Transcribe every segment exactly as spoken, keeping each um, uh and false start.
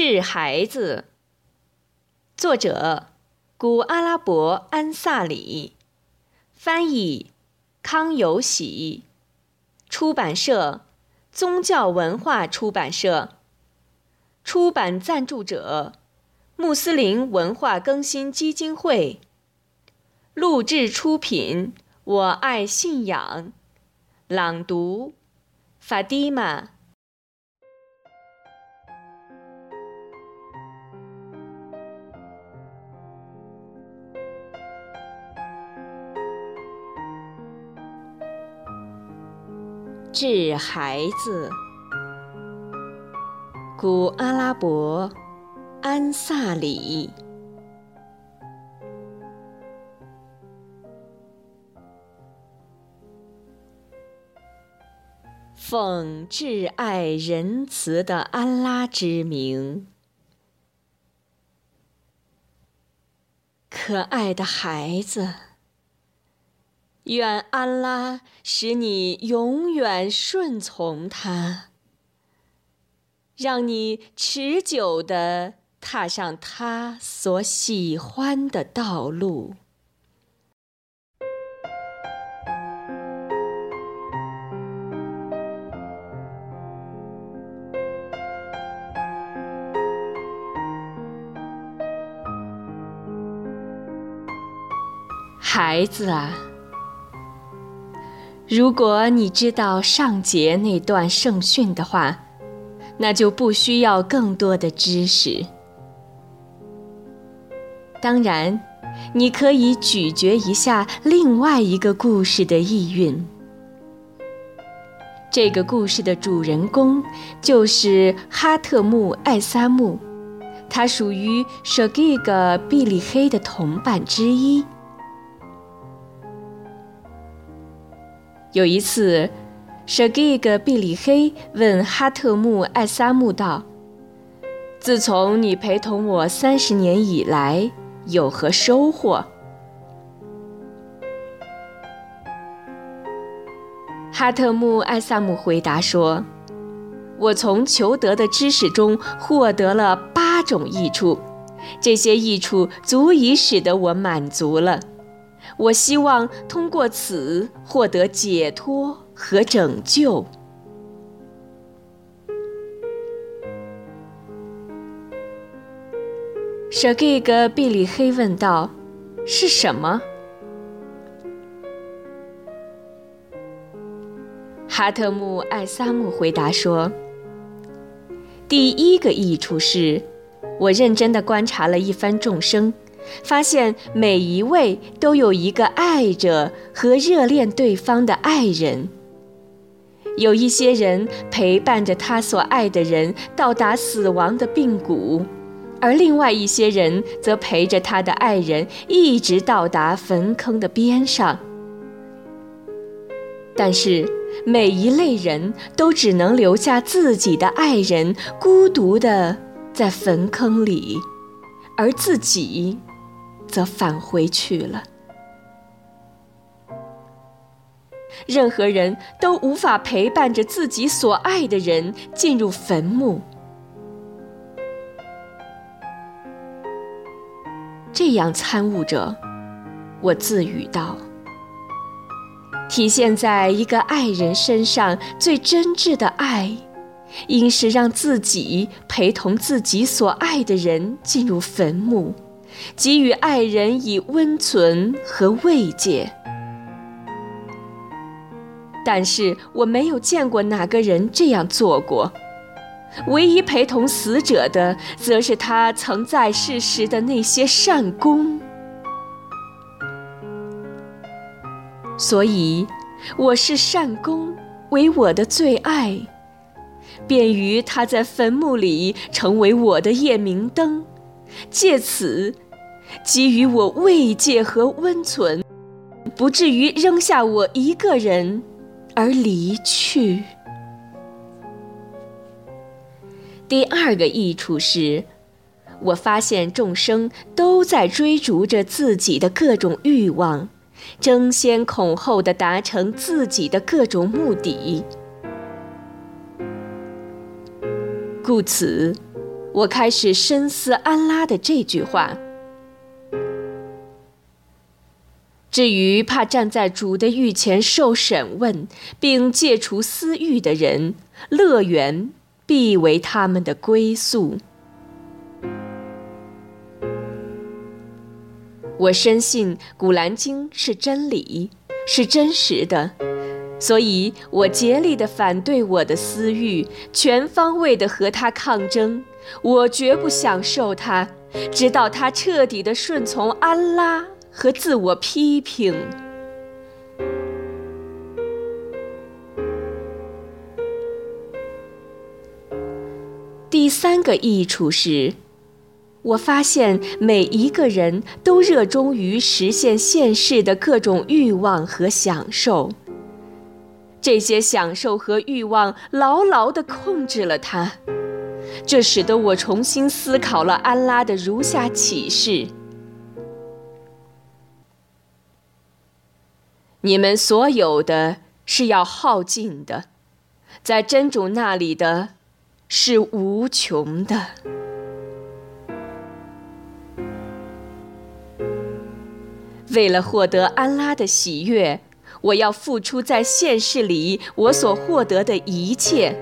治孩子，作者古阿拉伯安萨里，翻译康有喜，出版社宗教文化出版社，出版赞助者穆斯林文化更新基金会，录制出品我爱信仰，朗读法蒂玛。治孩子，古阿拉伯安萨里。奉挚爱仁慈的安拉之名，可爱的孩子，愿安拉使你永远顺从他，让你持久地踏上他所喜欢的道路。孩子啊，如果你知道上节那段圣训的话，那就不需要更多的知识。当然，你可以咀嚼一下另外一个故事的意蕴。这个故事的主人公就是哈特穆·艾萨木，他属于舍吉格·毕里黑的同伴之一。有一次，舍吉格·毕里黑问哈特穆·艾萨木道：“自从你陪同我三十年以来，有何收获？”哈特穆·艾萨木回答说：“我从求得的知识中获得了八种益处，这些益处足以使得我满足了。我希望通过此获得解脱和拯救。”舍吉格·毕里黑问道：“是什么？”哈特穆·艾萨木回答说：“第一个益处是，我认真地观察了一番众生，发现每一位都有一个爱着和热恋对方的爱人。有一些人陪伴着他所爱的人到达死亡的髌骨，而另外一些人则陪着他的爱人一直到达坟坑的边上。但是每一类人都只能留下自己的爱人孤独地在坟坑里，而自己则返回去了。任何人都无法陪伴着自己所爱的人进入坟墓。这样参悟着，我自语道，体现在一个爱人身上最真挚的爱，应是让自己陪同自己所爱的人进入坟墓，给予爱人以温存和慰藉。但是我没有见过哪个人这样做过，唯一陪同死者的，则是他曾在世时的那些善功。所以，我视善功为我的最爱，便于他在坟墓里成为我的夜明灯，借此给予我慰藉和温存，不至于扔下我一个人而离去。第二个益处是，我发现众生都在追逐着自己的各种欲望，争先恐后地达成自己的各种目的。故此，我开始深思安拉的这句话。至于怕站在主的御前受审问，并戒除私欲的人，乐园必为他们的归宿。我深信《古兰经》是真理，是真实的，所以我竭力地反对我的私欲，全方位地和它抗争。我绝不享受它，直到它彻底地顺从安拉和自我批评。第三个益处是，我发现每一个人都热衷于实现现世的各种欲望和享受，这些享受和欲望牢牢地控制了他。这使得我重新思考了安拉的如下启示：你们所有的是要耗尽的，在真主那里的是无穷的。为了获得安拉的喜悦，我要付出在现世里我所获得的一切。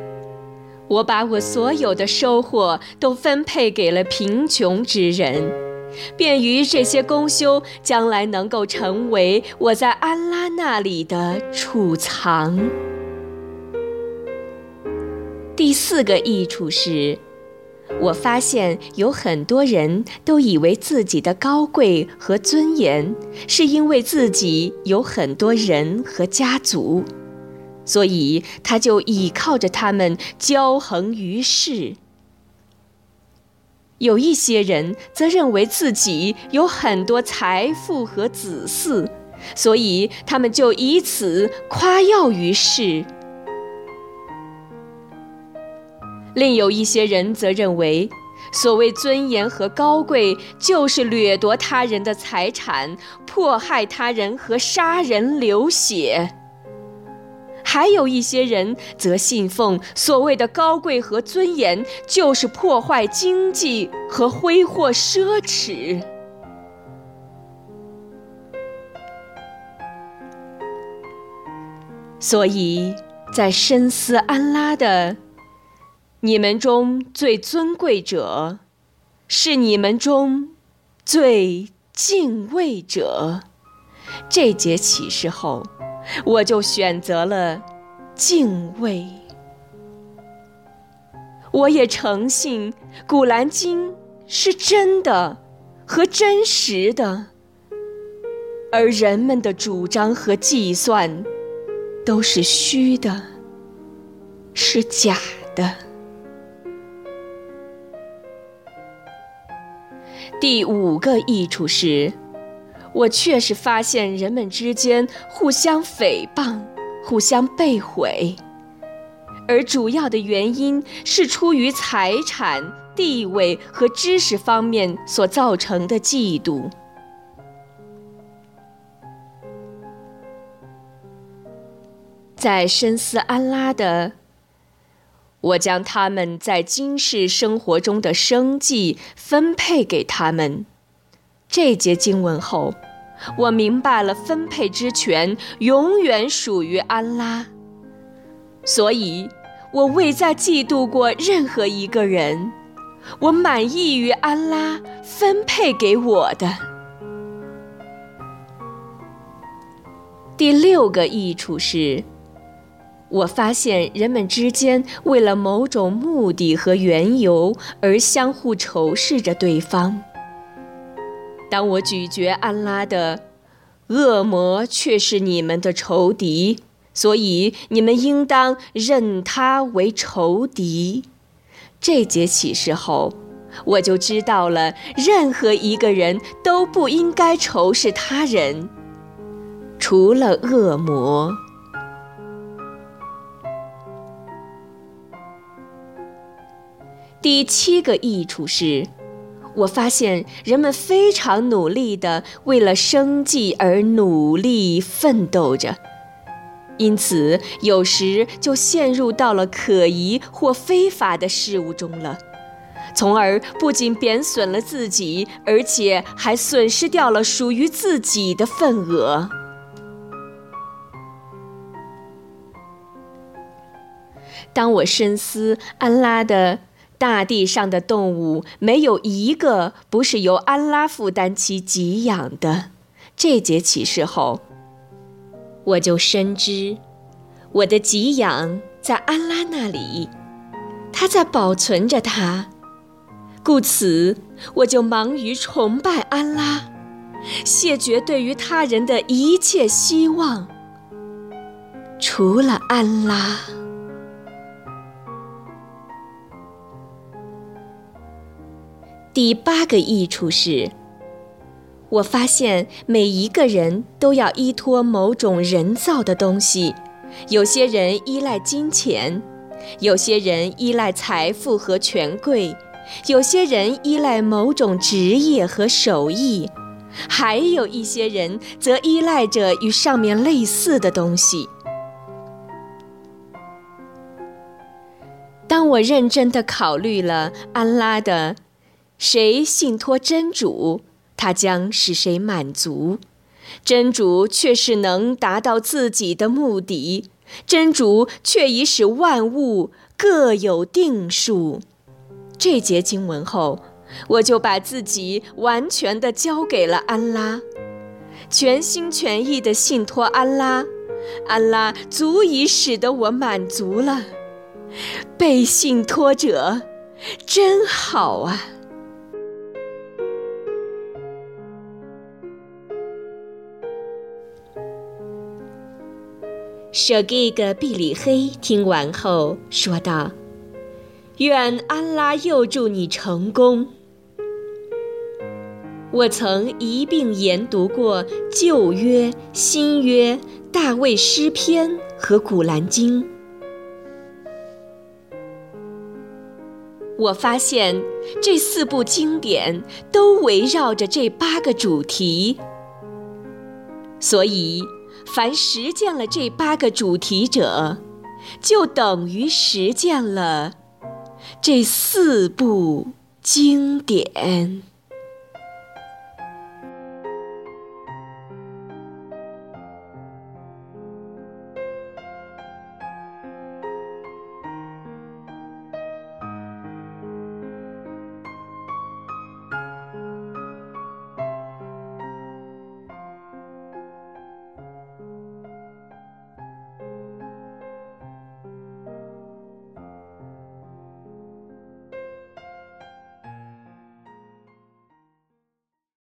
我把我所有的收获都分配给了贫穷之人，便于这些功修将来能够成为我在安拉那里的储藏。第四个益处是，我发现有很多人都以为自己的高贵和尊严是因为自己有很多人和家族，所以他就倚靠着他们骄横于世。有一些人则认为自己有很多财富和子嗣，所以他们就以此夸耀于世。另有一些人则认为，所谓尊严和高贵就是掠夺他人的财产，迫害他人和杀人流血。还有一些人则信奉所谓的高贵和尊严就是破坏经济和挥霍奢侈。所以，在深思安拉的你们中最尊贵者，是你们中最敬畏者。这节启示后，我就选择了敬畏。我也诚信，《古兰经》是真的和真实的，而人们的主张和计算都是虚的，是假的。第五个益处是，我确实发现人们之间互相诽谤，互相背毁，而主要的原因是出于财产、地位和知识方面所造成的嫉妒。在深思安拉的，我将他们在今世生活中的生计分配给他们。这节经文后，我明白了分配之权永远属于安拉，所以我未再嫉妒过任何一个人。我满意于安拉分配给我的。第六个益处是，我发现人们之间为了某种目的和缘由而相互仇视着对方。当我咀嚼安拉的，恶魔却是你们的仇敌，所以你们应当认他为仇敌。这节启示后，我就知道了任何一个人都不应该仇视他人，除了恶魔。第七个益处是，我发现人们非常努力地为了生计而努力奋斗着，因此有时就陷入到了可疑或非法的事物中了，从而不仅贬损了自己，而且还损失掉了属于自己的份额。当我深思安拉的大地上的动物，没有一个不是由安拉负担其给养的这节启示后，我就深知我的给养在安拉那里，他在保存着它，故此我就忙于崇拜安拉，谢绝对于他人的一切希望，除了安拉。第八个益处是，我发现每一个人都要依托某种人造的东西，有些人依赖金钱，有些人依赖财富和权贵，有些人依赖某种职业和手艺，还有一些人则依赖着与上面类似的东西。当我认真地考虑了安拉的谁信托真主，他将使谁满足，真主却是能达到自己的目的，真主却已使万物各有定数。这节经文后，我就把自己完全地交给了安拉，全心全意地信托安拉，安拉足以使得我满足了。被信托者，真好啊！舍给个毕里黑听完后说道：“愿安拉佑助你成功。我曾一并研读过旧约、新约、大卫诗篇和古兰经。我发现这四部经典都围绕着这八个主题，所以凡实践了这八个主题者，就等于实践了这四部经典。”